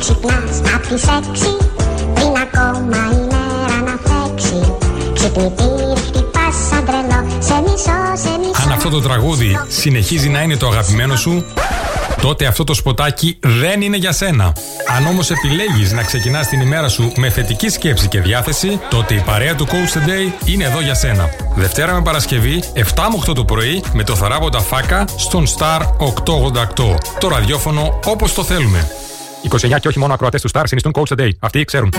ξυπνάς απ' τις 6, πριν ακόμα η μέρα να φέξει. Ξυπνητήρι χτυπάς σαν τρελό, σε μισώ, σε μισώ. Αν αυτό το τραγούδι συνεχίζει να είναι το αγαπημένο σου, τότε αυτό το σποτάκι δεν είναι για σένα. Αν όμως επιλέγεις να ξεκινάς την ημέρα σου με θετική σκέψη και διάθεση, τότε η παρέα του Coach the Day είναι εδώ για σένα. Δευτέρα με Παρασκευή, 7 με 8 το πρωί, με το θαράποντα φάκα στον Star 88. Το ραδιόφωνο όπως το θέλουμε. 29 και όχι μόνο ακροατές του Star συνιστούν Coach the Day. Αυτοί ξέρουν.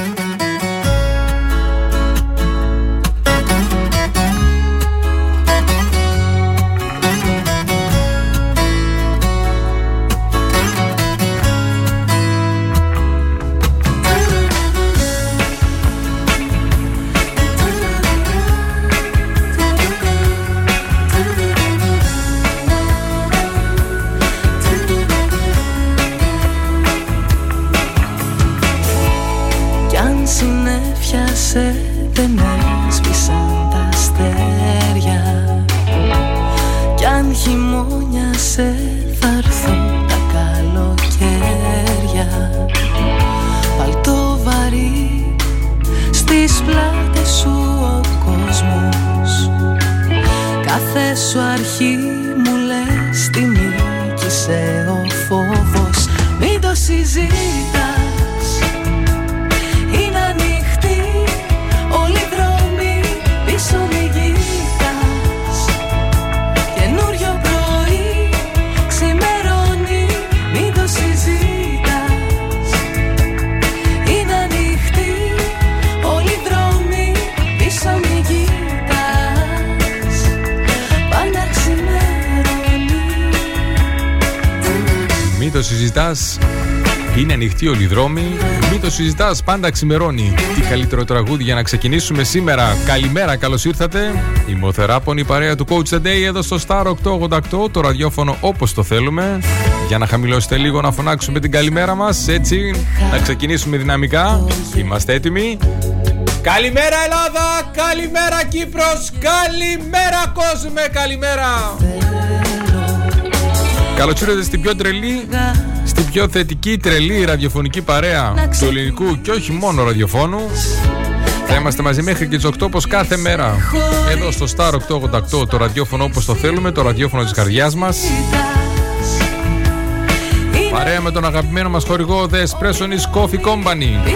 Είναι ανοιχτή όλη η δρόμη. Μην το συζητάς, πάντα ξημερώνει. Τι καλύτερο τραγούδι για να ξεκινήσουμε σήμερα. Καλημέρα, καλώς ήρθατε. Είμαι ο Θεράπονη, η παρέα του Coach the Day εδώ στο Star 888, το ραδιόφωνο όπως το θέλουμε. Για να χαμηλώσετε λίγο, να φωνάξουμε την καλημέρα μας. Έτσι, να ξεκινήσουμε δυναμικά. Είμαστε έτοιμοι. Καλημέρα Ελλάδα, καλημέρα Κύπρος, καλημέρα κόσμε, καλημέρα. Καλώς ήρθατε στην πιο τρελή, στην πιο θετική τρελή ραδιοφωνική παρέα του ελληνικού και όχι μόνο ραδιοφώνου. Θα είμαστε μαζί μέχρι και τις 8 όπως κάθε μέρα. Εδώ στο Star 888, το ραδιόφωνο όπως το θέλουμε, το ραδιόφωνο της καρδιάς μας. Παρέα με τον αγαπημένο μας χορηγό The Espresonis Coffee Company.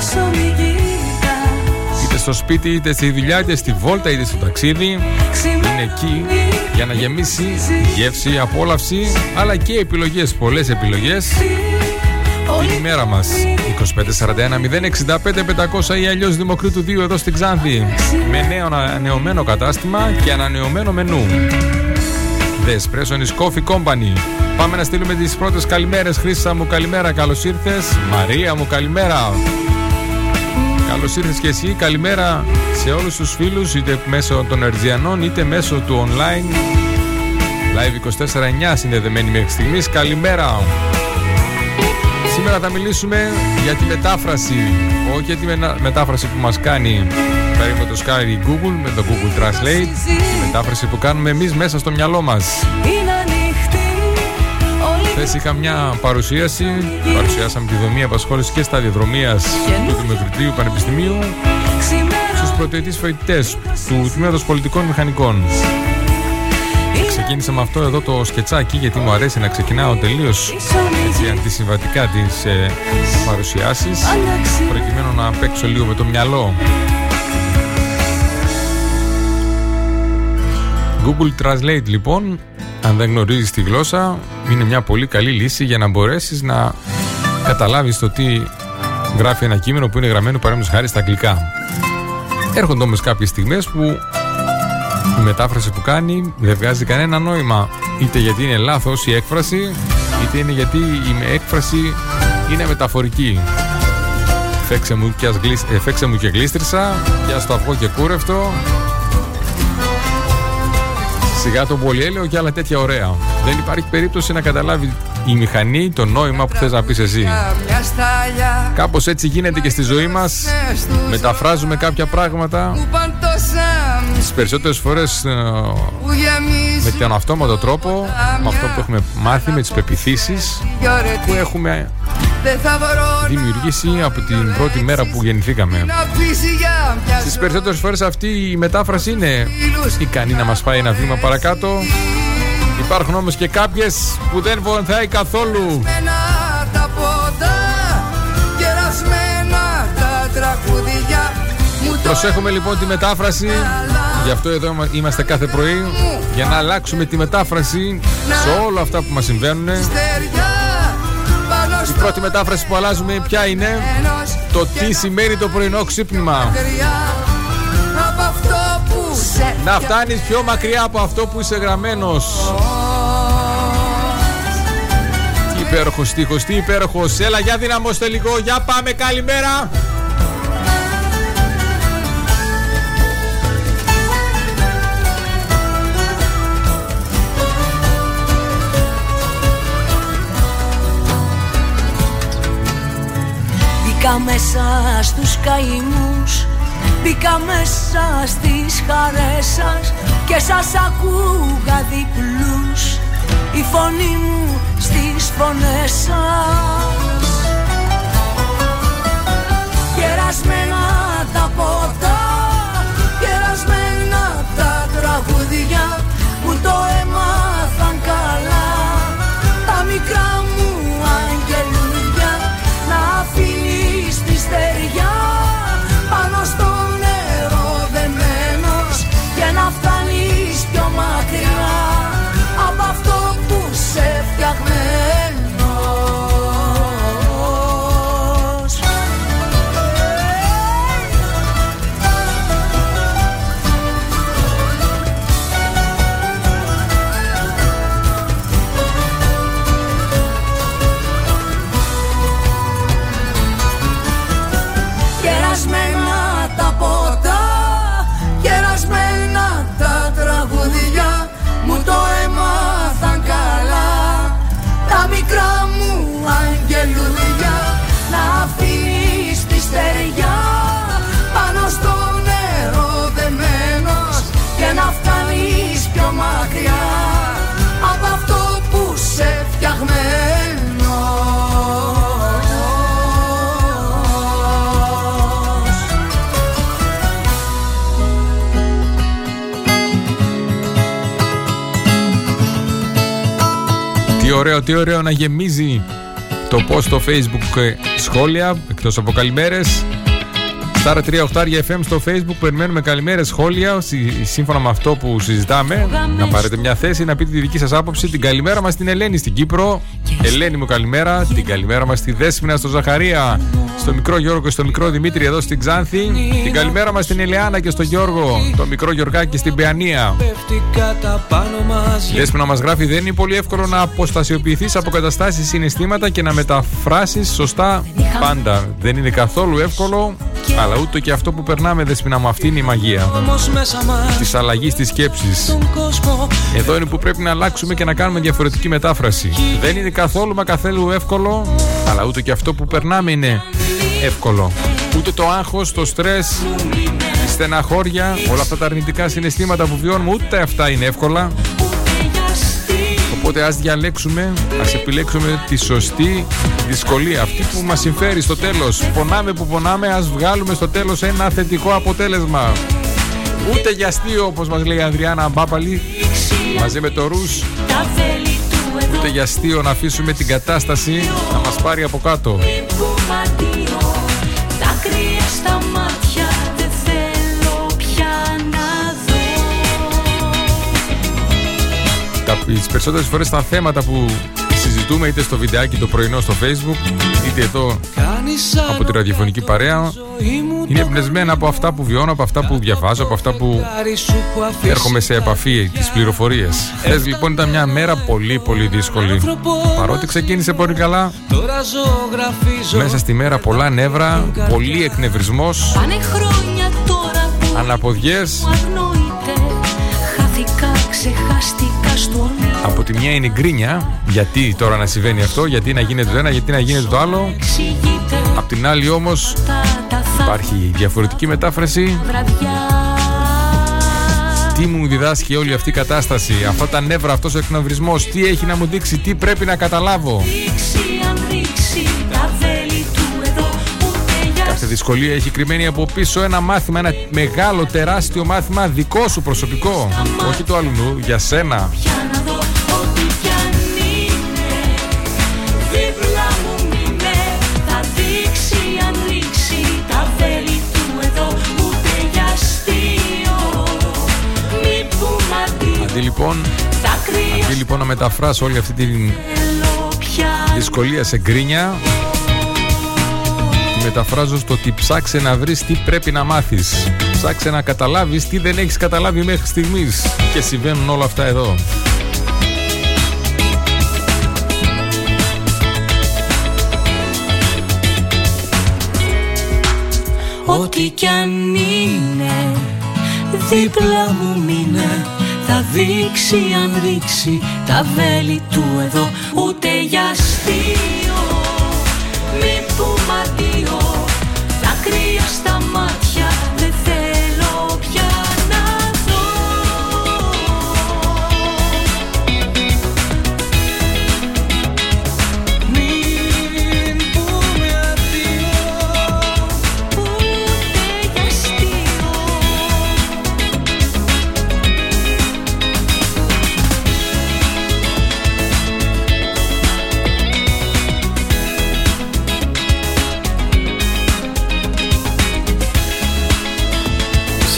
Είτε στο σπίτι, είτε στη δουλειά, είτε στη βόλτα, είτε στο ταξίδι, είναι εκεί για να γεμίσει γεύση, απόλαυση, αλλά και επιλογές, πολλές επιλογές. Την ημέρα μας 2541-065-500 ή αλλιώς Δημοκρίτου 2 εδώ στην Ξάνθη, με νέο ανανεωμένο κατάστημα και ανανεωμένο μενού. The Espresonis Coffee Company. Πάμε να στείλουμε τις πρώτες καλημέρες. Χρύσα μου καλημέρα, καλώς ήρθες. Μαρία μου καλημέρα. Καλώς ήρθες και εσύ, καλημέρα σε όλους τους φίλους, είτε μέσω των Ερτζιανών είτε μέσω του online. Live 24/9 συνδεδεμένοι μέχρι στιγμής, καλημέρα. Σήμερα θα μιλήσουμε για τη μετάφραση, όχι για τη μετάφραση που μας κάνει περίπου το Sky Google με το Google Translate, τη μετάφραση που κάνουμε εμείς μέσα στο μυαλό μας. Χθες είχα μια παρουσίαση, παρουσιάσαμε τη δομή απασχόλησης και σταδιοδρομίας του Δημοκριτήριου Πανεπιστημίου στους πρωτοετής φοιτητές του Τμήματος Πολιτικών Μηχανικών. Ξεκίνησα με αυτό εδώ το σκετσάκι γιατί μου αρέσει να ξεκινάω τελείως αντισυμβατικά τις παρουσιάσεις, προκειμένου να παίξω λίγο με το μυαλό. Google Translate λοιπόν, αν δεν γνωρίζεις τη γλώσσα, είναι μια πολύ καλή λύση για να μπορέσεις να καταλάβεις το τι γράφει ένα κείμενο που είναι γραμμένο παραδείγματος χάρη στα αγγλικά. Έρχονται όμως κάποιες στιγμές που η μετάφραση που κάνει δεν βγάζει κανένα νόημα, είτε γιατί είναι λάθος η έκφραση, είτε είναι γιατί η έκφραση είναι μεταφορική. Φέξε μου και γλίστρισα, για στο αυγό και κούρευτο, σιγά το πολυέλαιο και άλλα τέτοια ωραία. Δεν υπάρχει περίπτωση να καταλάβει η μηχανή το νόημα που θες να πεις εσύ. Κάπως έτσι γίνεται και στη ζωή μας. Μεταφράζουμε κάποια πράγματα τις περισσότερες φορές με τον αυτόματο τρόπο, με αυτό που έχουμε μάθει, με τις πεποιθήσεις που έχουμε δημιουργήσει από την πρώτη μέρα που γεννηθήκαμε. Στις περισσότερες φορές αυτή η μετάφραση είναι ικανή να μας πάει ένα βήμα παρακάτω. Υπάρχουν όμως και κάποιες που δεν βοηθάει καθόλου. Προσέχουμε λοιπόν τη μετάφραση. Γι' αυτό εδώ είμαστε κάθε πρωί, για να αλλάξουμε τη μετάφραση σε όλα αυτά που μας συμβαίνουν. Η πρώτη μετάφραση που αλλάζουμε ποια είναι? Το τι σημαίνει το πρωινό ξύπνημα. Να φτάνεις πιο μακριά από αυτό που είσαι γραμμένος. Τι υπέροχος στίχος, τι υπέροχος. Έλα, για δυναμώστε λίγο, για πάμε, καλημέρα. Μπήκα μέσα στους καημούς, μπήκα μέσα στις χαρές σας και σας ακούγα διπλούς, η φωνή μου στις φωνές σας. Κερασμένα τα ποτά, κερασμένα τα τραγούδια που το έμαθαν καλά, τα μικρά μου αγγελούδια να αφήνεις τη στεριά, πάνω στο νερό δεμένος και να φτάνεις πιο μακριά από αυτό που σε φτιαγμένος. Κερασμένα τα ποτά, κερασμένα τα τραγούδια μου το έμαθαν καλά, τα μικρά μου αγγελούδια να αφήνεις τη στεριά, πάνω στο νερό δεμένος και να φτάνεις πιο μακριά από αυτό που σε φτιαγμένο. Τι ωραίο να γεμίζει το post στο Facebook σχόλια, εκτός από καλημέρες. Star 88 FM στο Facebook, περιμένουμε καλημέρες, σχόλια σύμφωνα με αυτό που συζητάμε. Να πάρετε μια θέση, να πείτε τη δική σας άποψη. Την καλημέρα μας στην Ελένη στην Κύπρο. Ελένη μου καλημέρα. Την καλημέρα μας στη Δέσποινα, στο Ζαχαρία, στο μικρό Γιώργο και στο μικρό Δημήτρη εδώ στην Ξάνθη. Την καλημέρα μας στην Ελεάνα και στο Γιώργο, το μικρό Γιωργάκη στην Παιανία. Η Δέσποινα μας γράφει: δεν είναι πολύ εύκολο να αποστασιοποιηθείς από καταστάσεις, συναισθήματα και να μεταφράσεις σωστά πάντα. Δεν είναι καθόλου εύκολο, αλλά ούτε και αυτό που περνάμε, Δεσποινα μου, αυτή είναι η μαγεία της αλλαγής της σκέψης. Εδώ είναι που πρέπει να αλλάξουμε και να κάνουμε διαφορετική μετάφραση. Δεν είναι καθόλου μα καθόλου εύκολο, αλλά ούτε και αυτό που περνάμε είναι εύκολο. Ούτε το άγχος, το στρες, η στεναχώρια, όλα αυτά τα αρνητικά συναισθήματα που βιώνουμε, ούτε αυτά είναι εύκολα. Οπότε ας διαλέξουμε, ας επιλέξουμε τη σωστή δυσκολία, αυτή που μας συμφέρει στο τέλος. Πονάμε που πονάμε, ας βγάλουμε στο τέλος ένα θετικό αποτέλεσμα. Ούτε για αστείο, όπως μας λέει η Ανδριάννα Αμπάπαλη, μαζί με το Ρους, ούτε για αστείο να αφήσουμε την κατάσταση να μας πάρει από κάτω. Τις περισσότερες φορές τα θέματα που συζητούμε, είτε στο βιντεάκι το πρωινό στο Facebook, είτε εδώ από τη ραδιοφωνική παρέα, είναι εμπνευσμένα από αυτά που βιώνω, από αυτά που διαβάζω, από αυτά που έρχομαι σε επαφή, τις πληροφορίες. Χθες λοιπόν ήταν μια μέρα πολύ πολύ δύσκολη. Παρότι ξεκίνησε πολύ καλά, μέσα στη μέρα πολλά νεύρα, πολύ εκνευρισμός, αναποδιές. Από τη μια είναι η γκρίνια, γιατί τώρα να συμβαίνει αυτό, γιατί να γίνεται το ένα, γιατί να γίνεται το άλλο. Απ' την άλλη όμως υπάρχει διαφορετική μετάφραση. Τι μου διδάσκει όλη αυτή η κατάσταση, αυτά τα νεύρα, αυτός ο εκνευρισμός, τι έχει να μου δείξει, τι πρέπει να καταλάβω. δυσκολία έχει κρυμμένη από πίσω ένα μάθημα, ένα μεγάλο τεράστιο μάθημα δικό σου προσωπικό, όχι του αλλού, για σένα. Αντί λοιπόν να μεταφράσω όλη αυτή την δυσκολία σε γκρίνια, τη μεταφράζω στο ότι ψάξε να βρεις τι πρέπει να μάθεις, ψάξε να καταλάβεις τι δεν έχεις καταλάβει μέχρι στιγμής, και συμβαίνουν όλα αυτά εδώ. Ό,τι κι αν είναι, δίπλα μου μείνε. Θα δείξει αν ρίξει τα βέλη του εδώ, ούτε για αστείο, μη πούμε αντίο. Δάκρυα στα μάτια δεν θέλω πια να δω. Μην πούμε αντίο, ούτε για αστείο.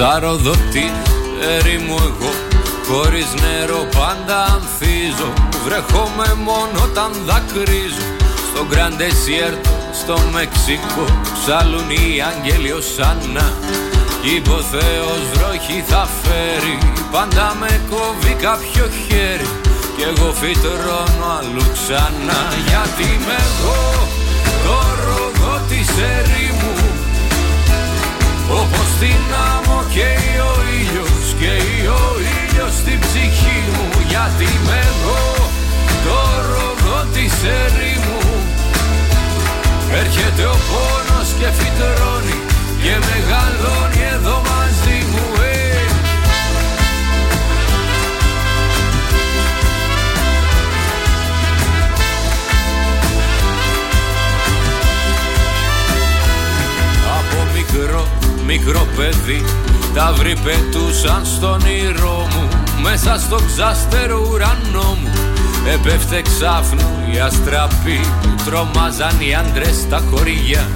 Ψαροδότη ερήμου εγώ, χωρίς νερό πάντα ανθίζω. Βρέχομαι μόνο όταν δακρύζω, στο Grand Desierto, στο Μεξικό. Ψάλουν οι άγγελοι ως Άννα, κι ο Θεός βροχή θα φέρει. Πάντα με κόβει κάποιο χέρι, κι εγώ φυτρώνω αλλού ξανά. Γιατί είμαι εγώ το ρογό της ερήμου, όπως την άμμο καίει ο ήλιος, καίει ο ήλιος στην ψυχή μου. Γιατί είμαι εγώ το ρογό της ερήμου, έρχεται ο πόνος και φυτρώνει και μεγαλώνει εδώ μαζί μου. Από μικρό παιδί τα βρυπετούσαν στον ήρω μου, μέσα στο ξάστερο ουρανό μου έπεφτε ξάφνου η αστραπή. Τρομάζαν οι άντρες στα χωριά,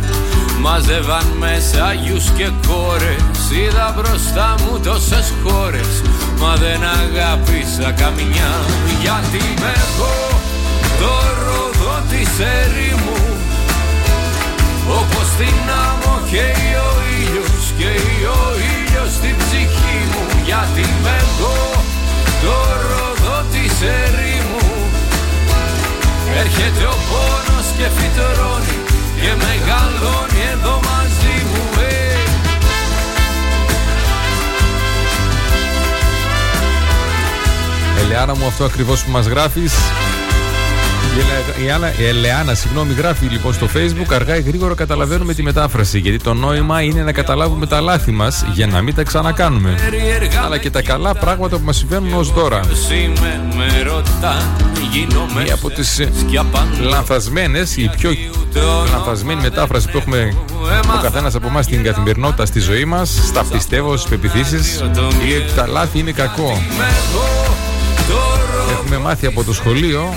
μάζευαν μέσα αγιούς και κόρες. Είδα μπροστά μου τόσες χώρες, μα δεν αγάπησα καμιά. Γιατί είμαι εγώ το ροδό της ερήμου, όπως την άμμο καίει ο ήλιος, καίει ο ήλιος στην ψυχή μου. Γιατί είμαι εγώ το ροδό της ερήμου, έρχεται ο πόνος και φυτρώνει και μεγαλώνει εδώ μαζί μου. Ελεάνα μου, αυτό ακριβώς που μας γράφεις. Η Ελεάνα, συγγνώμη, γράφει λοιπόν στο Facebook: αργά ή γρήγορα καταλαβαίνουμε τη μετάφραση, γιατί το νόημα είναι να καταλάβουμε τα λάθη μας για να μην τα ξανακάνουμε, αλλά και τα καλά πράγματα που μας συμβαίνουν ως τώρα. Μία από τις λανθασμένες, η πιο λανθασμένη μετάφραση που έχουμε ο καθένας από εμάς στην καθημερινότητα, στη ζωή μας, στα πιστεύω, στις πεποιθήσεις, ή τα λάθη είναι κακό. Έχουμε μάθει από το σχολείο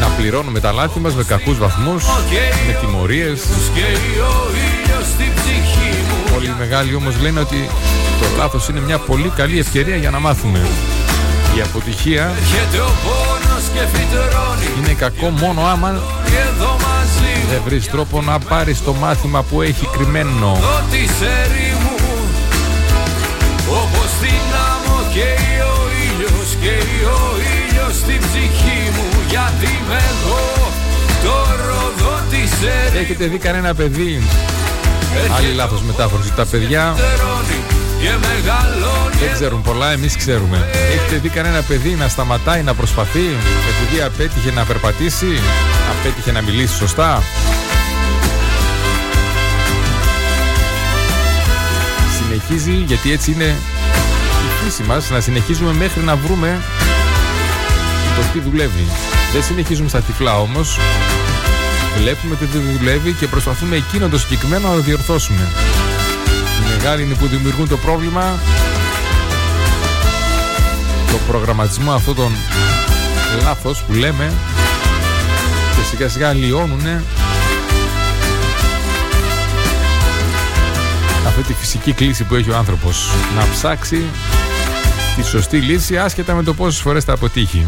να πληρώνουμε τα λάθη μας με κακούς βαθμούς, με τιμωρίες. Πολλοί μεγάλοι όμως λένε ότι το λάθος είναι μια πολύ καλή ευκαιρία για να μάθουμε. Η αποτυχία είναι κακό μόνο άμα δεν βρεις τρόπο να πάρεις το μάθημα που έχει κρυμμένο. Όπως την άμμο καίει ο ήλιος, καίει ο ήλιος στην ψυχή μου. Γιατί είμαι εγώ το ροδό της ερήμου. Έχετε δει κανένα παιδί? Άλλη λάθος μετάφραση. Τα παιδιά δεν ξέρουν πολλά, εμείς ξέρουμε. Έχετε δει κανένα παιδί να σταματάει να προσπαθεί επειδή απέτυχε να περπατήσει, απέτυχε να μιλήσει σωστά? Συνεχίζει, γιατί έτσι είναι η φύση μας, να συνεχίζουμε μέχρι να βρούμε το τι δουλεύει. Δεν συνεχίζουμε στα τυφλά όμως. βλέπουμε, τι δουλεύει και προσπαθούμε εκείνο το συγκεκριμένο να το διορθώσουμε. Οι μεγάλοι είναι που δημιουργούν το πρόβλημα. Το προγραμματισμό αυτόν τον λάθος που λέμε και σιγά σιγά λιώνουνε αυτή τη φυσική κλίση που έχει ο άνθρωπος να ψάξει τη σωστή λύση άσχετα με το πόσες φορές θα αποτύχει.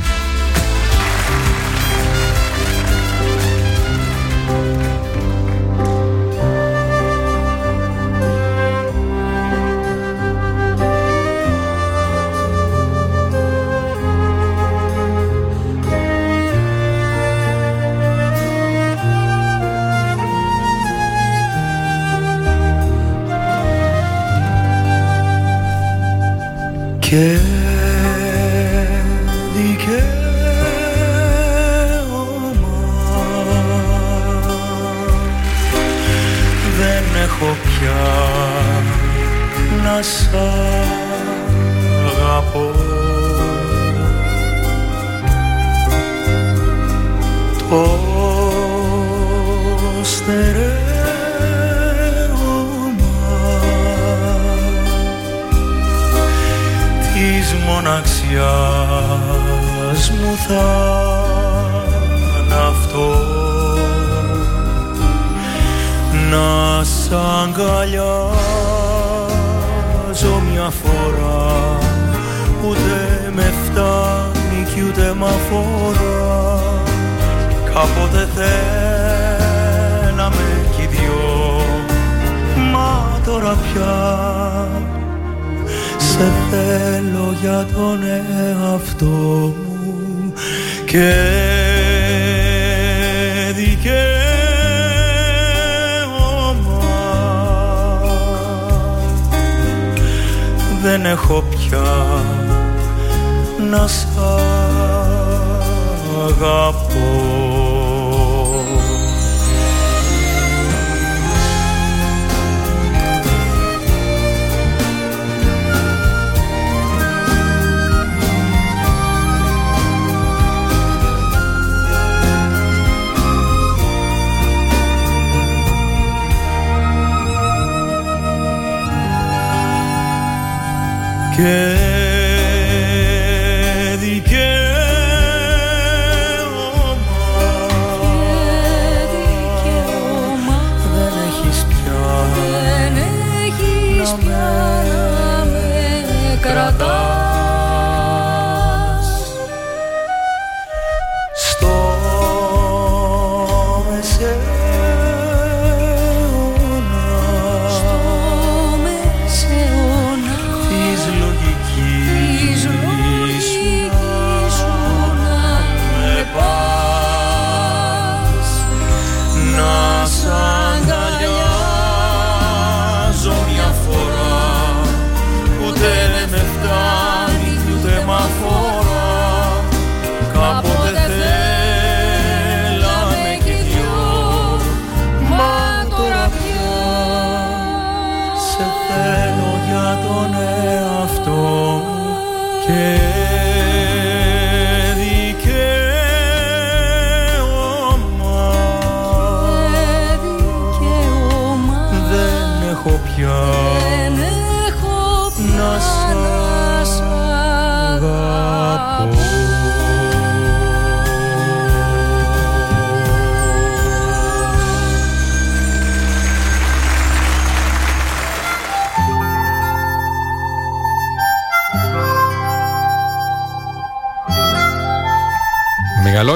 Qué δικαίωμα δεν έχω πια να σ' αγαπώ. Το στερέωμα της μοναξιάς μου θα είναι αυτό, να σ' αγκαλιάζω μια φορά ούτε με φτάνει κι ούτε μ' αφορά. Κάποτε θέλαμε κι οι δυο, μα τώρα πια σε θέλω για τον εαυτό μου. Και δικαίωμα δεν έχω πια να σ' αγαπώ. Και δικαίωμα δεν έχεις πια, να με κρατάς στο μεσαίωνα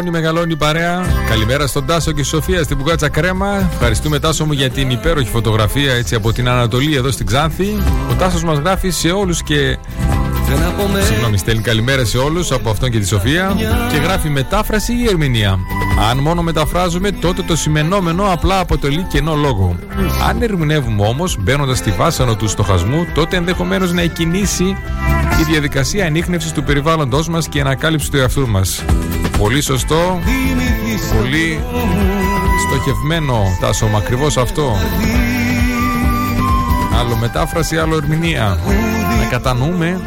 της μεγαλώνει η παρέα. Καλημέρα στον Τάσο και στη Σοφία στην Πουγάτσα Κρέμα. Ευχαριστούμε, Τάσο μου, για την υπέροχη φωτογραφία έτσι από την Ανατολή εδώ στην Ξάνθη. Ο Τάσος μας γράφει σε όλους και. Συγγνώμη, στέλνει καλημέρα σε όλους από αυτόν και τη Σοφία. Και γράφει μετάφραση ή ερμηνεία. Αν μόνο μεταφράζουμε, τότε το σημενόμενο απλά αποτελεί κενό λόγο. Αν ερμηνεύουμε όμως μπαίνοντας στη βάσανο του στοχασμού, τότε ενδεχομένως να εκκινήσει η διαδικασία ανίχνευσης του περιβάλλοντός μας και ανακάλυψη του εαυτού μας. Πολύ σωστό, πολύ στοχευμένο, Τάσο, ακριβώς αυτό. Άλλο μετάφραση, άλλο ερμηνεία. Να κατανοούμε,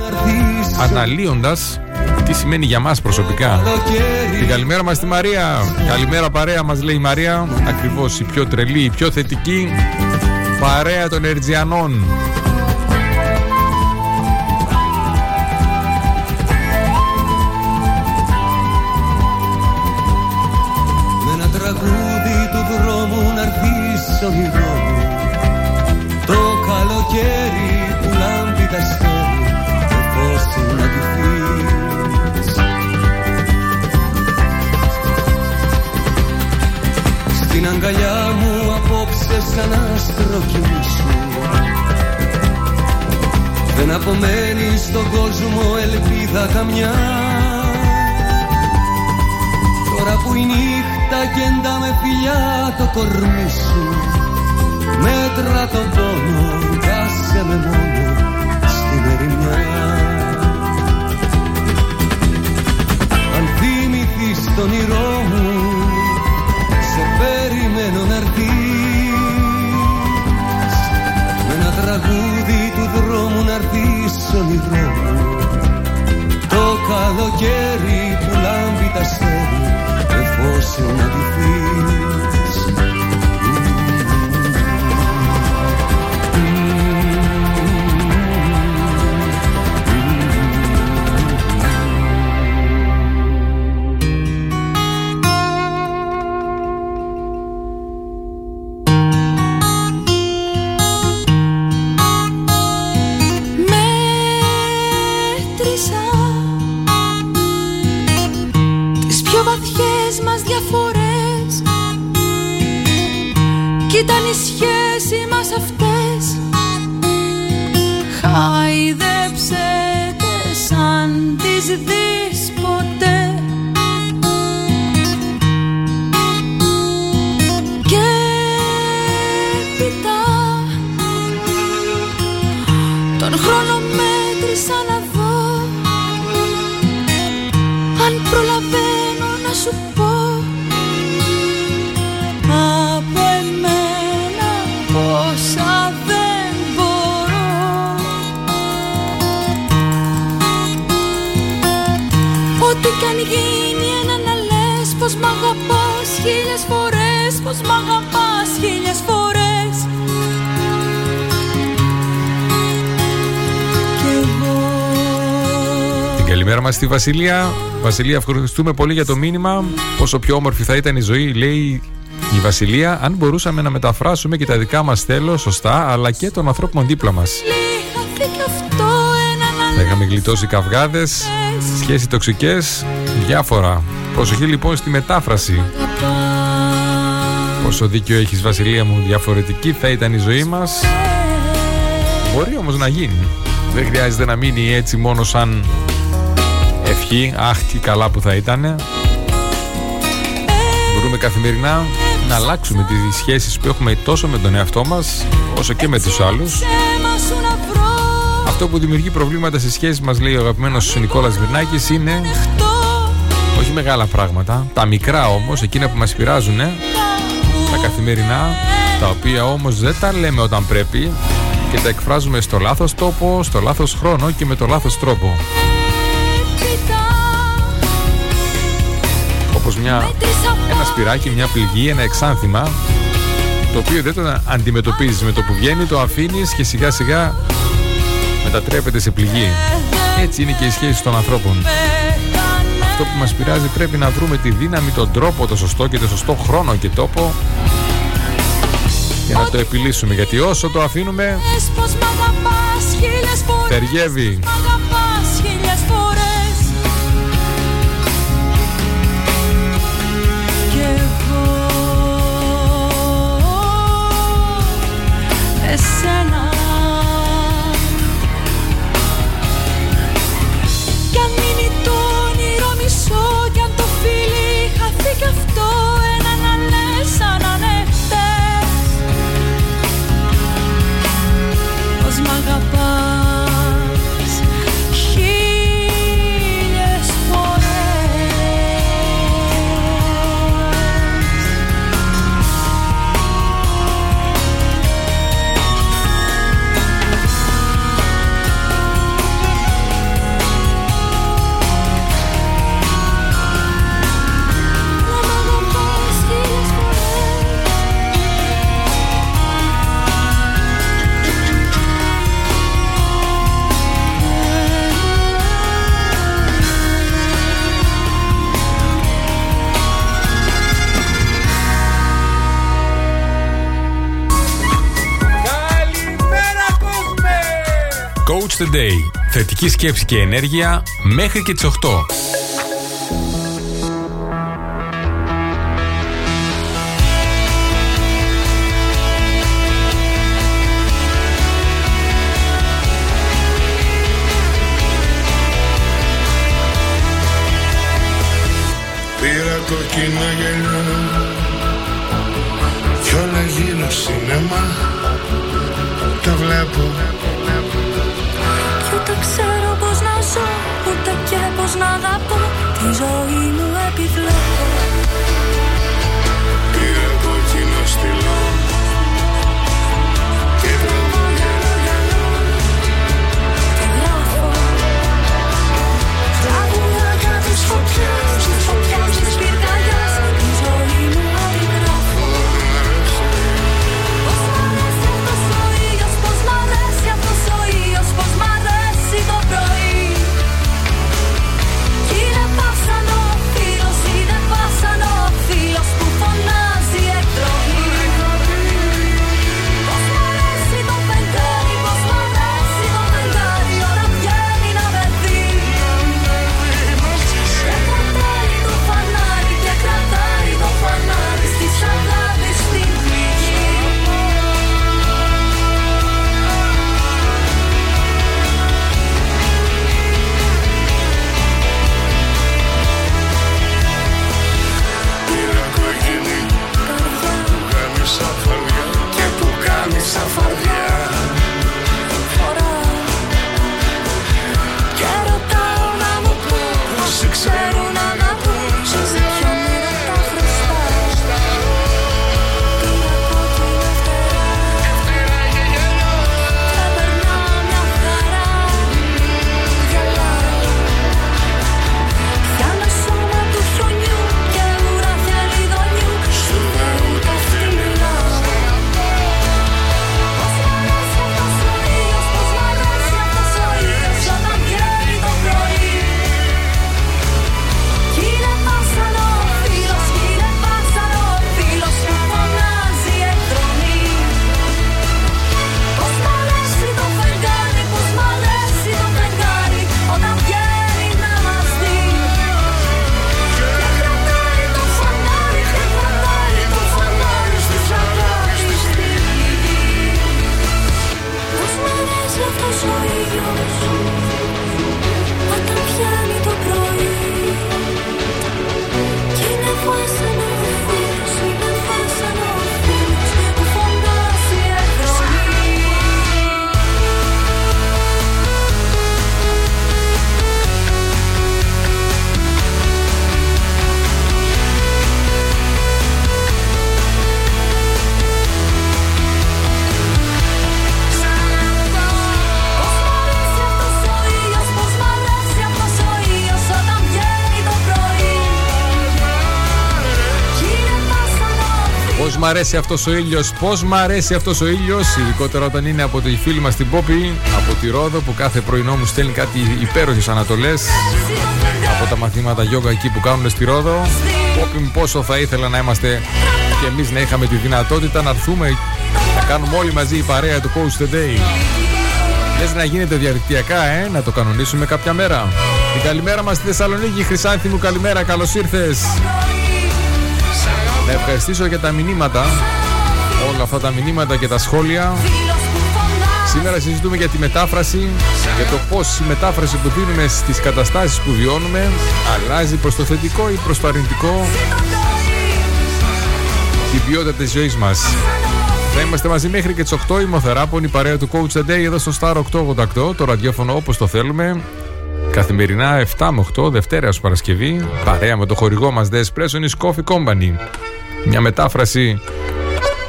αναλύοντας τι τι σημαίνει για μας προσωπικά. Την καλημέρα μας στη Μαρία. Καλημέρα παρέα, μας λέει η Μαρία. Ακριβώς, η πιο τρελή, η πιο θετική παρέα των Ερτζιανών. Με ένα τραγούδι του δρόμου να αρχίσω εγώ. Το καλοκαίρι που λάμπει τα στέλνει, το φως σου να ντυθείς. Στην αγκαλιά μου απόψε σαν άστρο κοιμήσου. Δεν απομένει στον κόσμο ελπίδα καμιά. Τώρα που η νύχτα κεντά με φιλιά το κορμί σου, μέτρα τον πόνο, κάσε με μόνο στην ερημιά. Αν θυμηθείς τον ήρω μου, σε περιμένω να έρθεις. Με ένα τραγούδι του δρόμου να έρθεις όνειρό μου. Το καλοκαίρι που λάμπει τα αστέρι, με φως να ντυθείς. Ήταν η σχέση μας αυτές, χαϊδέψετε σαν τις δεις ποτέ. Και πιτά τον χρόνο μέτρησα να δω αν προλαβαίνω να σου πω. Πόσα δεν μπορώ. Ό,τι κι αν γίνει ένα να λες, πως μ' αγαπάς χίλιες φορές, πως μ' αγαπάς χίλιες φορές. Και εγώ. Την καλημέρα μας στη Βασιλεία. Βασιλεία, ευχαριστούμε πολύ για το μήνυμα. Πόσο πιο όμορφη θα ήταν η ζωή, λέει η Βασιλεία, αν μπορούσαμε να μεταφράσουμε και τα δικά μας θέλω σωστά, αλλά και των ανθρώπων δίπλα μας. Θα είχαμε γλιτώσει καυγάδες, σχέσεις τοξικές, διάφορα. Προσοχή λοιπόν στη μετάφραση. Πόσο δίκιο έχεις, Βασιλεία μου, διαφορετική θα ήταν η ζωή μας. Μπορεί όμως να γίνει. Δεν χρειάζεται να μείνει έτσι μόνο σαν ευχή. Αχ, τι καλά που θα ήτανε. Μπορούμε καθημερινά να αλλάξουμε τις σχέσεις που έχουμε τόσο με τον εαυτό μας όσο και με τους άλλους. Αυτό που δημιουργεί προβλήματα στις σχέσεις μας, λέει ο αγαπημένος Νικόλας Βυρνάκης, είναι όχι μεγάλα πράγματα, τα μικρά όμως, εκείνα που μας πειράζουν, τα καθημερινά, τα οποία όμως δεν τα λέμε όταν πρέπει και τα εκφράζουμε στο λάθος τόπο, στο λάθος χρόνο και με το λάθος τρόπο. Όπως ένα σπυράκι, μια πληγή, ένα εξάνθημα, το οποίο δεν το αντιμετωπίζεις με το που βγαίνει, το αφήνεις και σιγά σιγά μετατρέπεται σε πληγή. Έτσι είναι και οι σχέσεις των ανθρώπων. Αυτό που μας πειράζει πρέπει να βρούμε τη δύναμη, τον τρόπο, το σωστό και το σωστό χρόνο και τόπο για να το επιλύσουμε, γιατί όσο το αφήνουμε τεργεύει. Εσένα. Κι αν μείνει το όνειρο μισό, κι αν το φίλι χαθεί κι αυτό, έναν να λες σαν να ναι θες, πως μ' αγαπάς χίλιες φορές. Coach the Day. Θετική σκέψη και ενέργεια μέχρι και τις 8. Πήρα κόκκινα γυαλιά κι όλα γύρω σινέμα τα βλέπω. Κι ούτε ξέρω πως να ζω, ούτε και πως να αγαπώ. Τη ζωή μου επιβλέπω. Πήρα κόκκινο στυλό και τραβώ γερό γυαλό. Και γράφω τραγούδια για τις φωτιές, τις φωτιές της πυρκαγιάς. Τη ζωή μου αντιγράφω. Πώς μ' αρέσει αυτός ο ήλιος, πώς μ' αρέσει αυτός ο ήλιος, πώς μ' αρέσει το πρωί. Κι είναι πάυσανο ο φίλος, είναι πάυσανο ο φίλος που φωνάζει εκτροπή. Πώς μ' αρέσει το πεντάρι, πώς μ' αρέσει το πεντάρι, ώρα βγαίνει να βρεθεί. Και κρατάει το φανάρι, και κρατάει το φανάρι στις αγάπης στη πληγή. Πήρα κόκκινη που γάμισα φαρδιά και που γάμισα φαρδιά. Φοράω και ρωτάω να μου πούν πως σε ξέρουν αγαπούν. Σε ζητιώνουν τα χρωστά. Πήρα κόκκινα φτερά τα περνάω μια χαρά. Γελάω πια με σώμα του χιονιού και ουραθιά λιδονιού. Σου δέω τα φιλιά. Πώς μ' αρέσει αυτός ο ήλιος, πώς μ' αρέσει αυτός ο ήλιος όταν βγαίνει το πρωί. Κι είναι πάυσανο ο φίλος, κι είναι πάυσανο ο φίλος που φωνάζει εκδρομή. Πώς μ' αρέσει το φεγγάρι, πώς μ' αρέσει το φεγγάρι όταν βγαίνει να μας δει. Και κρατάει το φανάρι, και κρατάει το φανάρι στις αγάπης στη γη. Πώς μ' αρέσει αυτός ο ήλιος όταν πιάνει το πρωί. Κι είναι βάσανο ο φίλος, είναι βάσανο ο φίλος που φωνάζει εκδρομή. Πώς μ' αρέσει αυτός ο ήλιος, πώς μ' αρέσει αυτός ο ήλιος όταν βγαίνει το πρωί. Κι είναι πάυσανο ο φίλος. Πώς μ' αρέσει αυτός ο ήλιος, πώς μ' αρέσει αυτός ο ήλιος, ειδικότερα όταν είναι από τη φίλη μας την Πόπη, από τη Ρόδο, που κάθε πρωινό μου στέλνει κάτι υπέροχες ανατολές από τα μαθήματα γιόγκα εκεί που κάνουν στη Ρόδο. Πόπη μου, πόσο θα ήθελα να είμαστε και εμείς να είχαμε τη δυνατότητα να έρθουμε, να κάνουμε όλοι μαζί η παρέα του Coach the Day. Λες να γίνεται διαδικτυακά, να το κανονίσουμε κάποια μέρα. Την καλημέρα μας στη Θεσσαλονίκη, Χρυσάνθη μου, καλημέρα, καλώς ήρθες. Να ευχαριστήσω για τα μηνύματα, όλα αυτά τα μηνύματα και τα σχόλια. Σήμερα συζητούμε για τη μετάφραση, για το πώς η μετάφραση που δίνουμε στις καταστάσεις που βιώνουμε αλλάζει προς το θετικό ή προς το αρνητικό την ποιότητα της ζωής μας. Θα είμαστε μαζί μέχρι και τις 8. Είμαι ο Θεράπων, η παρέα του Coach the Day εδώ στο Star 888, το ραδιόφωνο όπως το θέλουμε. Καθημερινά 7 με 8, Δευτέρα ως Παρασκευή, παρέα με το χορηγό μας The Espresonis Coffee Company. Μια μετάφραση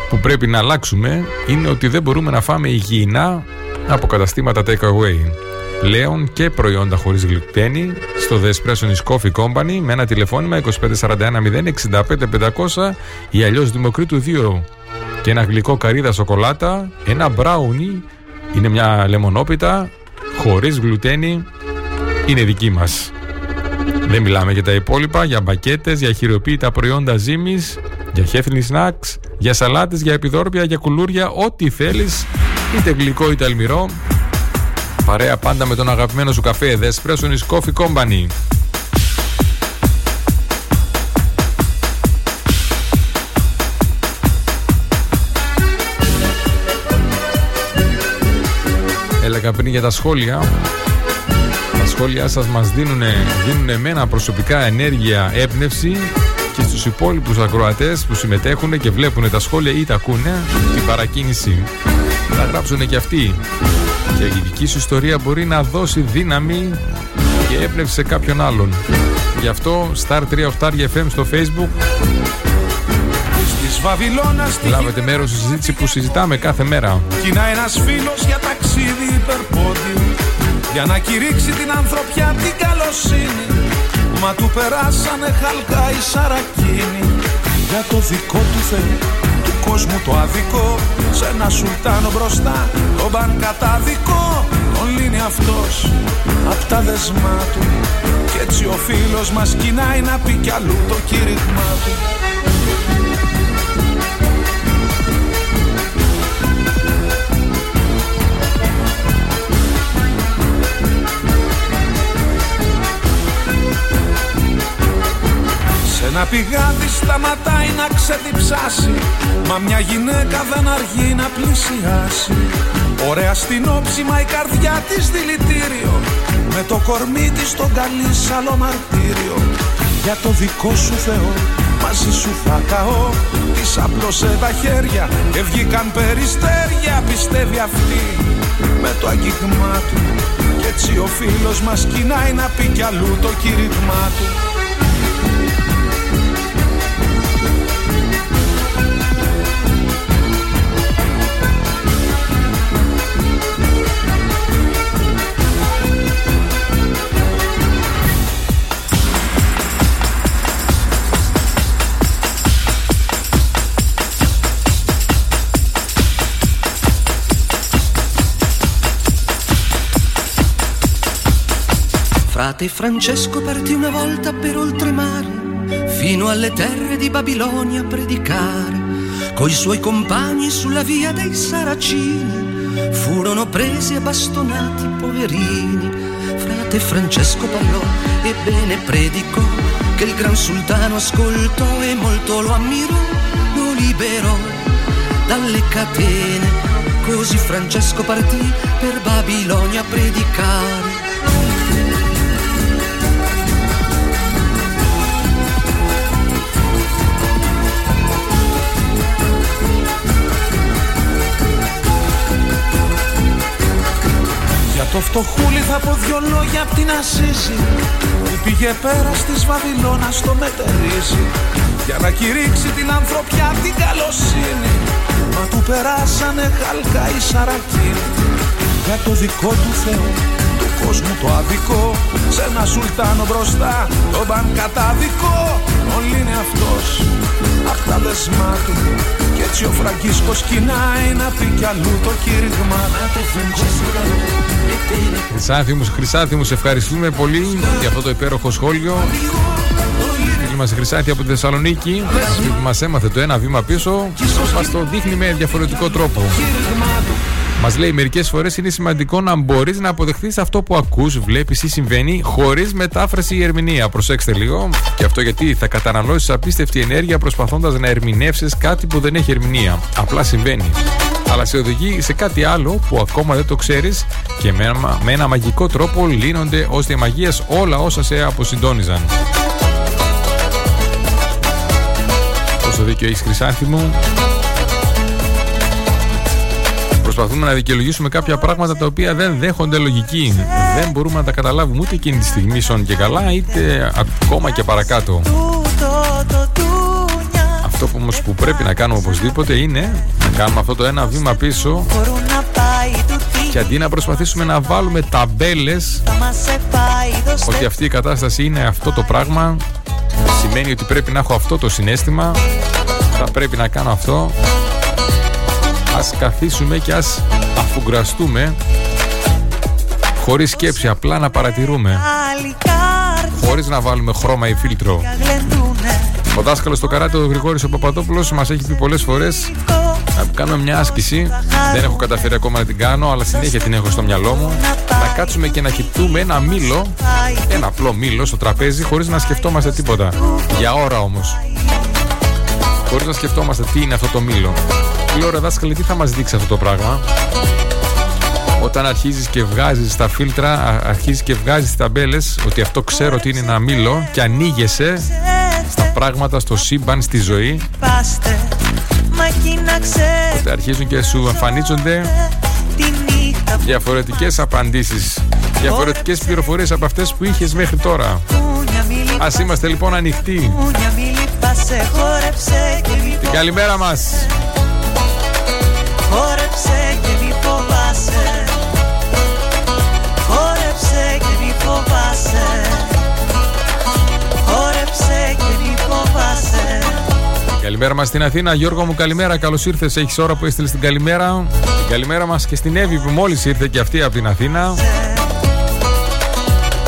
που πρέπει να αλλάξουμε είναι ότι δεν μπορούμε να φάμε υγιεινά από καταστήματα takeaway. Λέων και προϊόντα χωρίς γλυκτένη στο The Espresonis Coffee Company με ένα τηλεφώνημα 2541 065 500 ή αλλιώς Δημοκρίτου 2 και ένα γλυκό καρύδα σοκολάτα, ένα μπράουνι, είναι μια λεμονόπιτα χωρίς γλουτένη, είναι δική μας. Δεν μιλάμε για τα υπόλοιπα, για μπακέτες, για χειροποίητα προϊόντα ζύμης, για χέφινη σνακς, για σαλάτες, για επιδόρπια, για κουλούρια, ό,τι θέλεις, είτε γλυκό είτε αλμυρό. Παρέα πάντα με τον αγαπημένο σου καφέ, The Espresonis Coffee Company. Έλεγα πριν για τα σχόλια. Τα σχόλια σας μας δίνουν εμένα προσωπικά ενέργεια, έμπνευση, και στους υπόλοιπους ακροατές που συμμετέχουν και βλέπουν τα σχόλια ή τα ακούνε, την παρακίνηση να γράψουν και αυτοί. Και η δική σου ιστορία μπορεί να δώσει δύναμη και έμπνευση σε κάποιον άλλον. Γι' αυτό Star 88 FM στο Facebook. Λάβετε μέρος στη συζήτηση που συζητάμε κάθε μέρα. Κοινά ένας φίλος για ταξίδι υπερπόδιο, για να κηρύξει την ανθρωπιά την καλοσύνη. Μα του περάσανε χαλκά οι σαρακίνοι. Για το δικό του Θεού, του κόσμου το αδικό, σε ένα σουλτάνο μπροστά τον παν καταδικό. Τον λύνει αυτός απ' τα δεσμά του, κι έτσι ο φίλος μας κοινάει να πει κι αλλού το κήρυγμά του. Ένα πηγάδι σταματάει να ξεδιψάσει, μα μια γυναίκα δεν αργεί να πλησιάσει. Ωραία στην όψη, μα η καρδιά της δηλητήριο, με το κορμί της τον καλεί σαν μαρτύριο. Για το δικό σου Θεό μαζί σου θα καώ, της απλώσε τα χέρια και βγήκαν περιστέρια. Πιστεύει αυτή με το αγγίγμά του, κι έτσι ο φίλος μας κοινάει να πει κι αλλού το κήρυγμά του. Frate Francesco partì una volta per oltremare, fino alle terre di Babilonia a predicare. Coi suoi compagni sulla via dei Saracini, furono presi e bastonati poverini. Frate Francesco parlò, ebbene predicò, che il gran sultano ascoltò e molto lo ammirò, lo liberò dalle catene. Così Francesco partì per Babilonia a predicare. Το φτωχούλι θα πω δυο λόγια απ' την Ασίση, που πήγε πέρα στη Βαβυλώνα στο μετερίζει, για να κηρύξει την ανθρωπιά την καλοσύνη. Μα του περάσανε χαλκά οι σαρακίνοι. Για το δικό του Θεό, του κόσμου το αδικό, σε ένα σουλτάνο μπροστά τον παν καταδικό. Όλοι είναι αυτός απ' τα δεσμά του, κι έτσι ο Φραγκίσκος κοινάει να πει κι αλλού το κήρυγμα. Χρυσάθιμους, ευχαριστούμε πολύ για αυτό το υπέροχο σχόλιο. Φίλοι μας Χρυσάθη από τη Θεσσαλονίκη, που μας έμαθε το ένα βήμα πίσω, μας το δείχνει με διαφορετικό τρόπο. Μας λέει, μερικές φορές είναι σημαντικό να μπορείς να αποδεχθείς αυτό που ακούς, βλέπεις ή συμβαίνει, χωρίς μετάφραση ή ερμηνεία. Προσέξτε λίγο. Και αυτό γιατί θα καταναλώσεις απίστευτη ενέργεια προσπαθώντας να ερμηνεύσεις κάτι που δεν έχει ερμηνεία. Απλά συμβαίνει. Αλλά σε οδηγεί σε κάτι άλλο που ακόμα δεν το ξέρεις, και με ένα μαγικό τρόπο λύνονται ως διαμαγείας όλα όσα σε αποσυντόνιζαν. Όσο δίκιο έχεις, Χρυσάνθη μου. Προσπαθούμε να δικαιολογήσουμε κάποια πράγματα τα οποία δεν δέχονται λογική. Δεν μπορούμε να τα καταλάβουμε ούτε εκείνη τη στιγμή, σον και καλά, είτε ακόμα και παρακάτω. Αυτό που όμως που πρέπει να κάνουμε οπωσδήποτε είναι να κάνουμε αυτό το ένα βήμα πίσω, και αντί να προσπαθήσουμε να βάλουμε ταμπέλες ότι αυτή η κατάσταση είναι αυτό το πράγμα, σημαίνει ότι πρέπει να έχω αυτό το συναίσθημα, θα πρέπει να κάνω αυτό. Ας καθίσουμε και ας αφουγκραστούμε χωρίς σκέψη, απλά να παρατηρούμε, χωρίς να βάλουμε χρώμα ή φίλτρο. Ο δάσκαλος στο καράτε, ο Γρηγόρης ο Παπαδόπουλος, μας έχει πει πολλές φορές κάνουμε μια άσκηση. Δεν έχω καταφέρει ακόμα να την κάνω, αλλά συνέχεια την έχω στο μυαλό μου. Να κάτσουμε και να κοιτούμε ένα μήλο, ένα απλό μήλο στο τραπέζι, χωρίς να σκεφτόμαστε τίποτα. Για ώρα όμως. Χωρίς να σκεφτόμαστε τι είναι αυτό το μήλο. Η ώρα, δάσκαλε, τι θα μας δείξει αυτό το πράγμα. Όταν αρχίζεις και βγάζεις τα φίλτρα, αρχίζεις και βγάζεις τις ταμπέλες, ότι αυτό ξέρω ότι είναι ένα μήλο, και ανοίγεσαι στα πράγματα, στο σύμπαν, στη ζωή. Οπότε αρχίζουν και σου εμφανίζονται διαφορετικές απαντήσεις, διαφορετικές πληροφορίες από αυτές που είχες μέχρι τώρα. Ας είμαστε λοιπόν ανοιχτοί. Την καλημέρα μας. Χόρεψε και μη φοβάσαι. Χόρεψε και μη φοβάσαι. Χόρεψε και μη φοβάσαι. Καλημέρα μας στην Αθήνα. Γιώργο μου, καλημέρα. Καλώς ήρθες. Έχεις ώρα που έστειλες την καλημέρα. Την καλημέρα μας και στην Εύη που μόλις ήρθε και αυτή από την Αθήνα.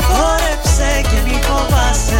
Χόρεψε και μη φοβάσαι.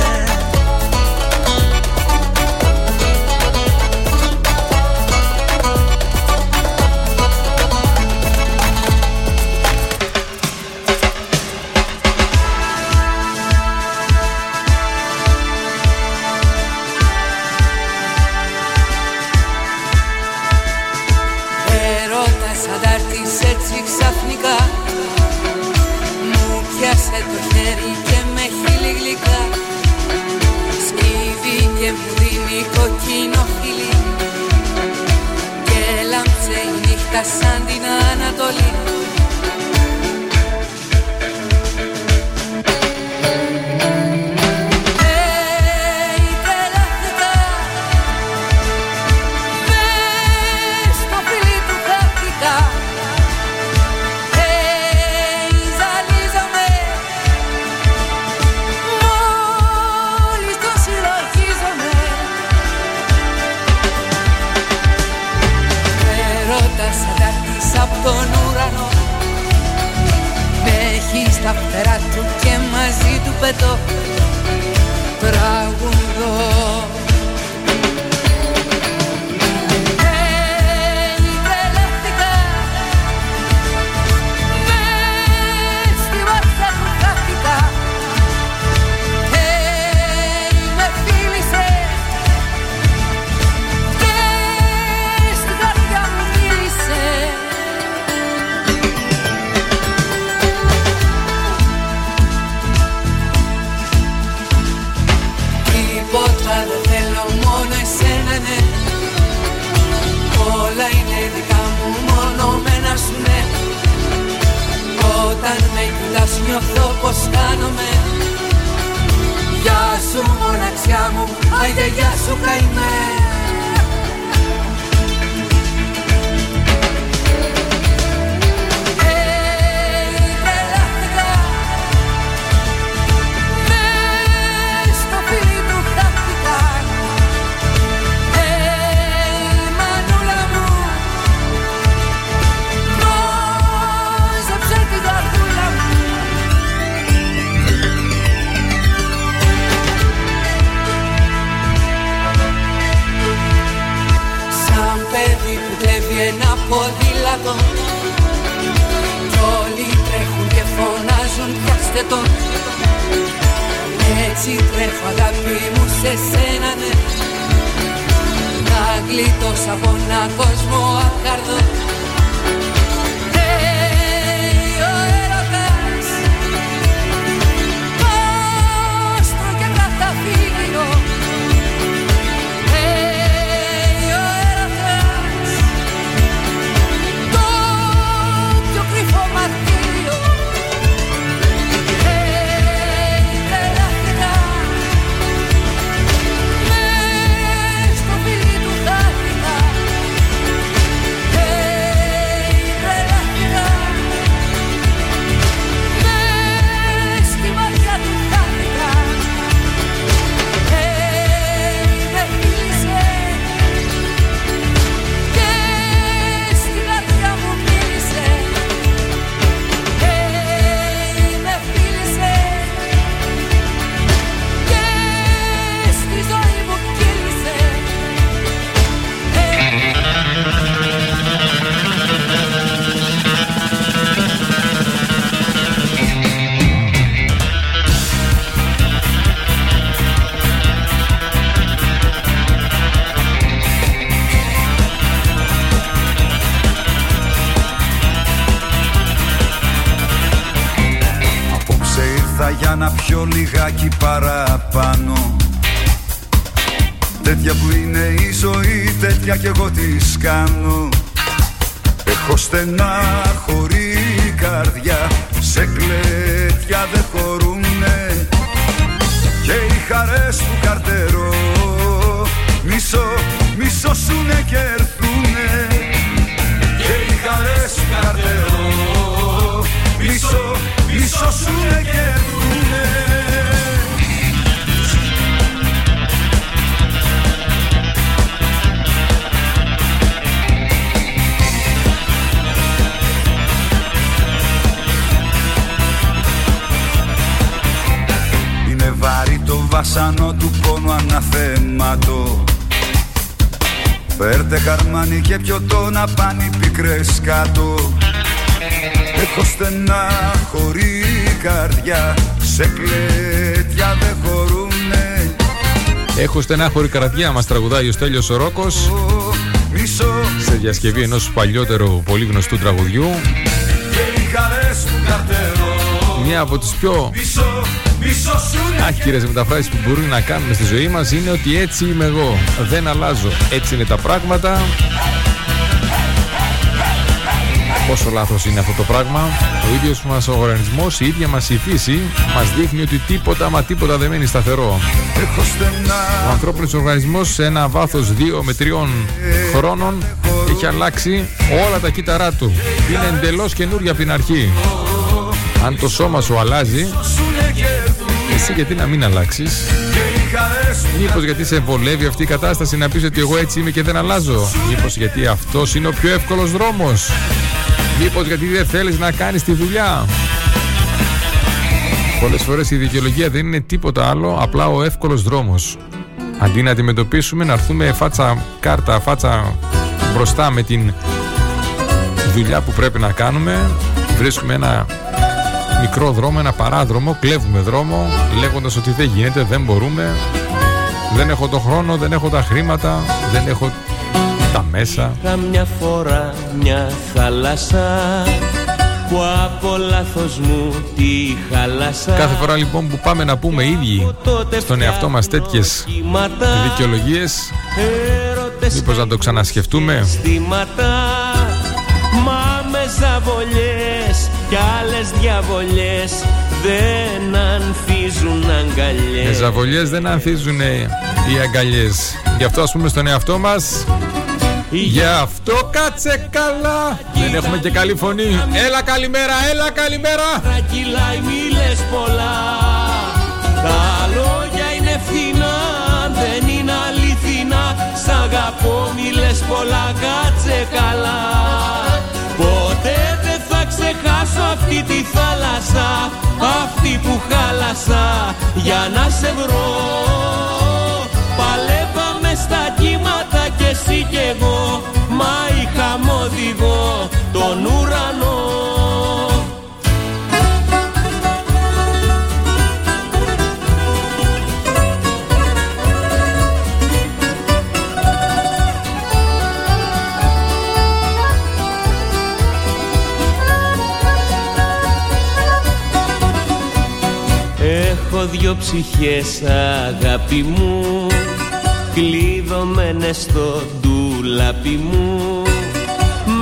Σαν την Ανατολή. Στα φτερά του και μαζί του πετώ τραγουδώ. Τρελαθήκα μες στη βάρκα του χάθηκα. Με φίλησε και στη καρδιά μου γύρισε. Όλα είναι δικά μου, μόνο μένα σου ναι. Όταν με κοιτάς νιώθω πως κάνομαι. Γεια σου μοναξιά μου, άιντε γεια σου καημέ. Ένα ποδήλατο κι όλοι τρέχουν και φωνάζουν πιάστε τον. Έτσι τρέχω αγάπη μου σε σένα ναι. Να γλιτώσω από ένα κόσμο άκαρδο. Λέει ο έρωτας πώς το και καταφύγιο. για να πιω λιγάκι παραπάνω. Τέτοια που είναι η ζωή, τέτοια κι εγώ τις κάνω. Έχω στενά χωρί καρδιά, σε κλέτια δεν χωρούνε, και οι χαρές του καρτερό μισό σουνε και έρθουνε. Και οι χαρές του καρτερό μισό σουνε και έρθουνε. Βάρει το βασανό του πόνου αναθέματο. Φέρτε χαρμάνι και πιωτό να πάνε οι πικρές κάτω. Έχω στενά χωρί καρδιά, σε κλέτια δεν χωρούνε. Έχω στενά χωρί καρδιά, μας τραγουδάει ο Στέλιος ο Ρόκος, σε διασκευή ενός παλιότερου πολύ γνωστού τραγουδιού. Και οι χαρές του καρτερό, μια από τις πιο άχυρες μεταφράσεις που μπορούμε να κάνουμε στη ζωή μας είναι ότι έτσι είμαι εγώ, δεν αλλάζω, έτσι είναι τα πράγματα. Πόσο λάθος είναι αυτό το πράγμα. Ο ίδιος μας ο οργανισμός, η ίδια μας η φύση μας δείχνει ότι τίποτα μα τίποτα δεν μένει σταθερό. Ο ανθρώπινος οργανισμός σε ένα βάθος 2 με 3 χρόνων έχει αλλάξει όλα τα κύτταρά του. Είναι εντελώς καινούργια από την αρχή. Αν το σώμα σου αλλάζει, εσύ γιατί να μην αλλάξεις? Μήπως γιατί σε βολεύει αυτή η κατάσταση να πεις ότι εγώ έτσι είμαι και δεν αλλάζω? Μήπως γιατί αυτός είναι ο πιο εύκολος δρόμος? Μήπως γιατί δεν θέλεις να κάνεις τη δουλειά? Πολλές φορές η δικαιολογία δεν είναι τίποτα άλλο, απλά ο εύκολος δρόμος. Αντί να αντιμετωπίσουμε, να έρθουμε φάτσα κάρτα, φάτσα μπροστά με την δουλειά που πρέπει να κάνουμε, βρίσκουμε ένα μικρό δρόμο, ένα παράδρομο, κλέβουμε δρόμο λέγοντας ότι δεν γίνεται, δεν μπορούμε, δεν έχω τον χρόνο, δεν έχω τα χρήματα, δεν έχω τα μέσα. Είχα μια φορά μια θάλασσα που από λάθος μου τη χάλασα. Κάθε φορά λοιπόν που πάμε να πούμε ίδιοι στον εαυτό μας τέτοιες δικαιολογίες, μήπως να το ξανασκεφτούμε? Ζαβολιές κι άλλες διαβολιές δεν ανθίζουν αγκαλιές. Οι ζαβολιές δεν ανθίζουν οι αγκαλιές. Γι' αυτό ας πούμε στον εαυτό μας, γι' αυτό κάτσε καλά. Δεν έχουμε και καλή φωνή. Έλα καλημέρα, έλα καλημέρα. Τρακυλάει μη λες πολλά. Τα λόγια είναι φθηνά, δεν είναι αληθινά. Σ' αγαπώ μη λες πολλά, κάτσε καλά. Ποτέ δεν θα ξεχάσω αυτή τη θάλασσα, αυτή που χάλασα για να σε βρω. Παλεύαμε στα κύματα κι εσύ κι εγώ, μα είχαμε οδηγό τον ουρανό. Έχω δυο ψυχές αγάπη μου, κλειδωμένες στο ντουλάπι μου.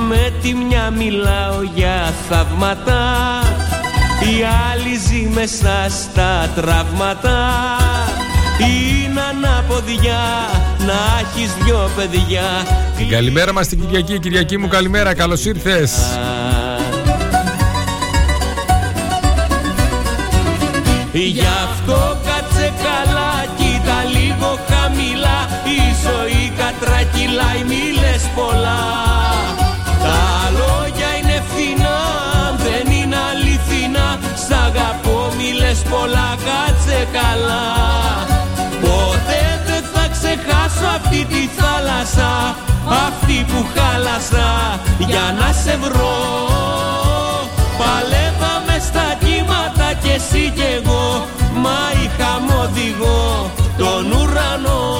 Με τη μια μιλάω για θαύματα, η άλλη ζει μέσα στα τραύματα. Είναι ανάποδια να έχεις δυο παιδιά. Την καλημέρα μας την Κυριακή. Κυριακή μου καλημέρα, καλώς ήρθες. Γι' αυτό κάτσε καλά, κοίτα λίγο χαμηλά. Η ζωή κατρακυλάει, μη λες πολλά. Τα λόγια είναι φθηνά, δεν είναι αληθινά. Σ' αγαπώ, μη λες πολλά, κάτσε καλά. Ποτέ δεν θα ξεχάσω αυτή τη θάλασσα, αυτή που χάλασα για να σε βρω. Παλεύαμε στα κύματα κι εσύ κι εγώ, μα είχαμε οδηγό τον ουρανό.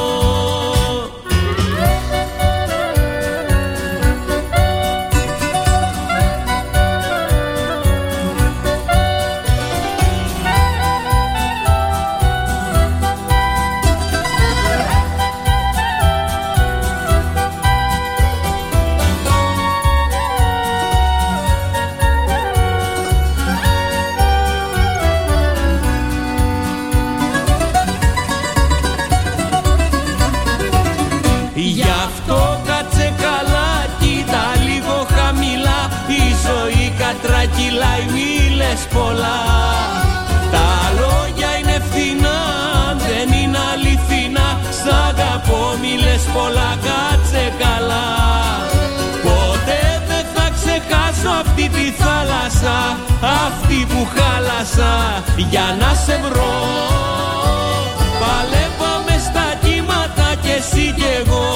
κατρακυλά ή μη λες πολλά. Τα λόγια είναι φθηνά, δεν είναι αληθινά. Σ' αγαπώ μη λες πολλά, κάτσε καλά. Ποτέ δεν θα ξεχάσω αυτή τη θάλασσα, αυτή που χάλασα για να σε βρω. Παλεύαμε στα κύματα κι εσύ κι εγώ,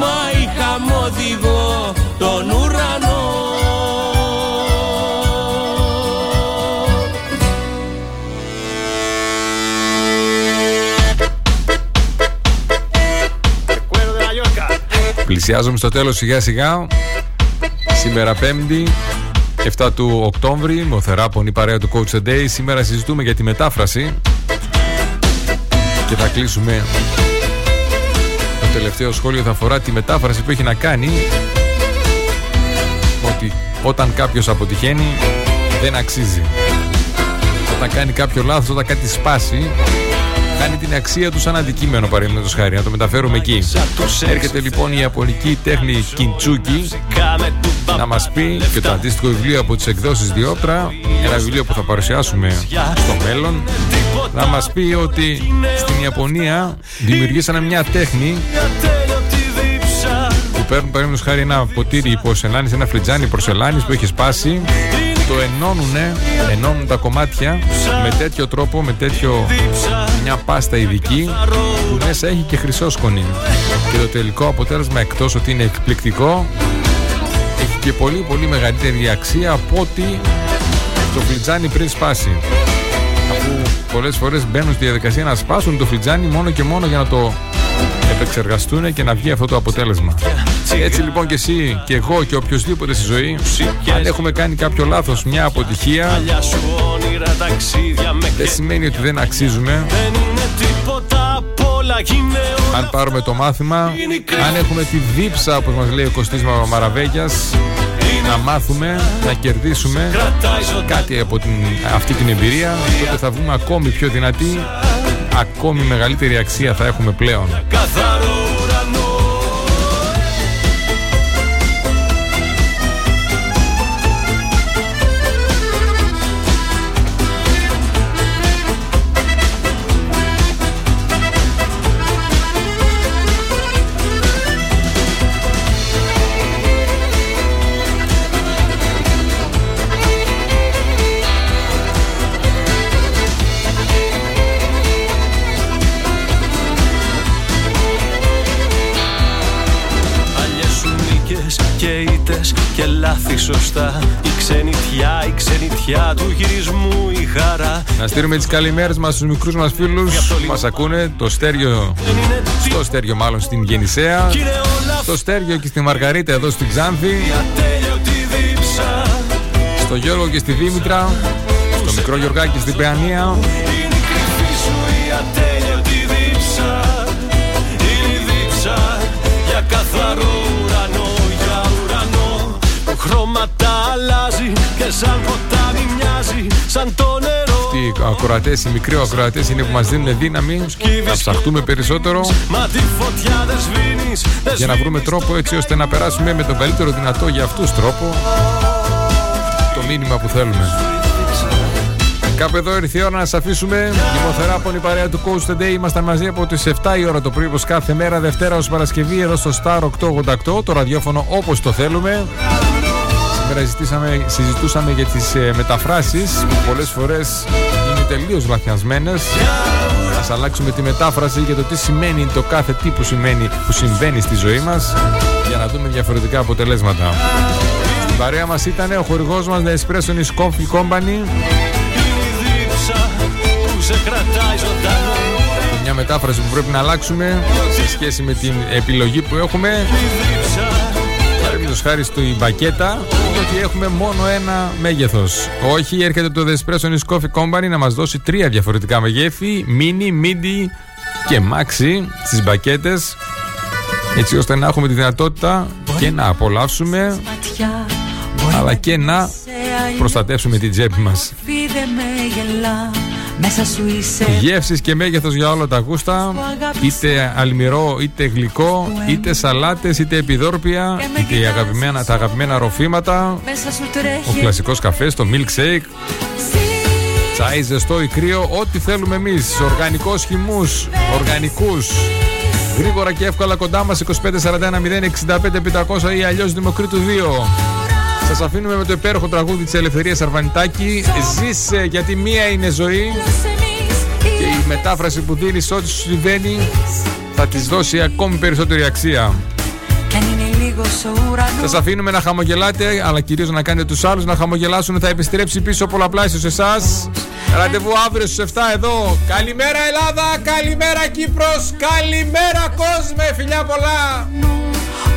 μα είχαμε οδηγό τον ουρανό. Πλησιάζομαι στο τέλος σιγά σιγά. Σήμερα 5η 7 του Οκτώβρη, με ο Θεράπων η παρέα του Coach the Day. Σήμερα συζητούμε για τη μετάφραση και θα κλείσουμε. Το τελευταίο σχόλιο θα αφορά τη μετάφραση που έχει να κάνει ότι όταν κάποιος αποτυχαίνει δεν αξίζει. Όταν κάνει κάποιο λάθος, όταν κάτι σπάσει, κάνει την αξία του σαν αντικείμενο, παραδείγματος χάρη. Να το μεταφέρουμε εκεί. Έρχεται λοιπόν η ιαπωνική τέχνη Κιντσούκι να μας πει και το αντίστοιχο βιβλίο από τις εκδόσεις Διόπτρα, ένα βιβλίο που θα παρουσιάσουμε στο μέλλον, να μας πει ότι στην Ιαπωνία δημιουργήσανε μια τέχνη που παίρνουν παραδείγματος χάρη ένα ποτήρι πορσελάνης, ένα φλιτζάνι πορσελάνης που έχει σπάσει, το ενώνουν τα κομμάτια με τέτοιο τρόπο, με τέτοιο, μια πάστα ειδική που μέσα έχει και χρυσόσκονη, και το τελικό αποτέλεσμα, εκτός ότι είναι εκπληκτικό, έχει και πολύ πολύ μεγαλύτερη αξία από ότι το φλιτζάνι πριν σπάσει, αφού πολλές φορές μπαίνουν στη διαδικασία να σπάσουν το φλιτζάνι μόνο και μόνο για να το επεξεργαστούν και να βγει αυτό το αποτέλεσμα. Έτσι λοιπόν και εσύ και εγώ και οποιοδήποτε στη ζωή, αν έχουμε κάνει κάποιο λάθος, μια αποτυχία, δεν σημαίνει ότι δεν αξίζουμε. Αν πάρουμε το μάθημα, αν έχουμε τη δίψα, όπως μας λέει ο Κωστής Μαραβέγιας, να μάθουμε, να κερδίσουμε κάτι από αυτή την εμπειρία, τότε θα βγούμε ακόμη πιο δυνατοί, ακόμη μεγαλύτερη αξία θα έχουμε πλέον. Και λάθη σωστά, η ξενιτιά, η ξενιτιά του γυρισμού, η χαρά. Να στείλουμε τις καλημέρες μας στους μικρούς μας φίλους. Μας ακούνε το στέριο, στο στέριο μάλλον στην Γεννησέα, στο στέριο και στη Μαργαρίτα εδώ στην Ξάνθη, στο Γιώργο και στη Δήμητρα, στο μικρό Γιωργάκη στην Παιανία. Αυτοί οι ακροατές, οι μικροί ακροατές είναι που μας δίνουν δύναμη να ψαχτούμε περισσότερο για να βρούμε τρόπο έτσι ώστε να περάσουμε με τον καλύτερο δυνατό για αυτούς τρόπο το μήνυμα που θέλουμε. Κάπου εδώ ήρθε η ώρα να σας αφήσουμε. Η Μοθεράπονη παρέα του Coach the Day. Ήμασταν μαζί από τις 7 η ώρα το πρωί, όπως κάθε μέρα, Δευτέρα ως Παρασκευή, εδώ στο Star 88, το ραδιόφωνο όπως το θέλουμε. Σήμερα συζητούσαμε για τις μεταφράσεις που πολλές φορές είναι τελείως λαθιασμένες. Ας αλλάξουμε τη μετάφραση για το τι σημαίνει το κάθε τι που συμβαίνει στη ζωή μας, για να δούμε διαφορετικά αποτελέσματα. Στην παρέα μας ήταν ο χορηγός μας The Espresonis Coffee Company. Μια μετάφραση που πρέπει να αλλάξουμε σε σχέση με την επιλογή που έχουμε. Παραδείγματος χάρη στη μπακέτα, ότι έχουμε μόνο ένα μέγεθος. Όχι, έρχεται το The Espresonis Coffee Company να μας δώσει 3 διαφορετικά μεγέθη, mini, midi και maxi στις μπακέτες, έτσι ώστε να έχουμε τη δυνατότητα και να απολαύσουμε, αλλά και να προστατεύσουμε την τσέπη μας. Γεύσεις και μέγεθος για όλα τα γούστα. Είτε αλμυρό, είτε γλυκό, είτε σαλάτες, είτε επιδόρπια, είτε τα αγαπημένα ροφήματα. Ο κλασικός καφές, το milkshake, τσάι ζεστό ή κρύο, ό,τι θέλουμε εμείς. Οργανικός χυμούς, οργανικούς. Γρήγορα και εύκολα κοντά μας, 2541 065 500 ή αλλιώς Δημοκρίτου 2. Σας αφήνουμε με το υπέροχο τραγούδι της Ελευθερίας Αρβανιτάκη, «Ζήσε, γιατί μία είναι ζωή», και η μετάφραση που δίνει σε ό,τι σου συμβαίνει θα της δώσει ακόμη περισσότερη αξία. Σας αφήνουμε να χαμογελάτε, αλλά κυρίως να κάνετε τους άλλους να χαμογελάσουν. Θα επιστρέψει πίσω πολλαπλάσιο σε εσάς. Ραντεβού αύριο στους 7 εδώ. Καλημέρα Ελλάδα, καλημέρα Κύπρος, καλημέρα κόσμε, φιλιά πολλά.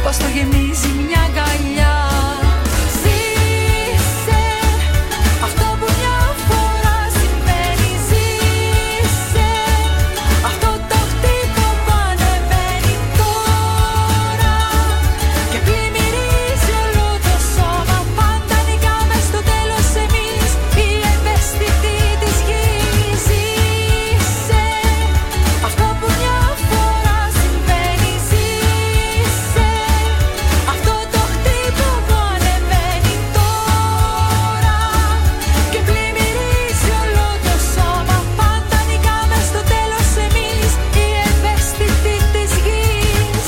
Πώς το γεμίζει μια αγκαλιά. Ζήσε αυτό που μια φορά συμβαίνει. Ζήσε αυτό το χτύπο που ανεβαίνει τώρα και πλημμυρίζει όλο το σώμα. Πάντα νικάμε στο τέλος εμείς, οι ευαισθητοί της γης. Ζήσε αυτό που μια φορά συμβαίνει. Ζήσε αυτό το χτύπο που ανεβαίνει τώρα και πλημμυρίζει όλο το σώμα. Πάντα νικάμε στο τέλος εμείς, οι ευαισθητοί της γης.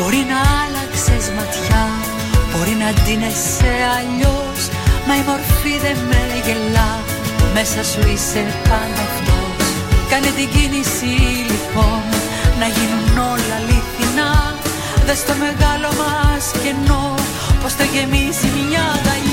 Μπορεί να άλλαξες ματιά, μπορεί να ντύνεσαι αλλιώς, μα η μορφή δεν με γελά, μέσα σου είσαι πάντα αυτός. Κάνε την κίνηση λοιπόν, να γίνουν όλα αληθινά. Δες το μεγάλο μας κενό, πως το γεμίζει μια αγκαλιά.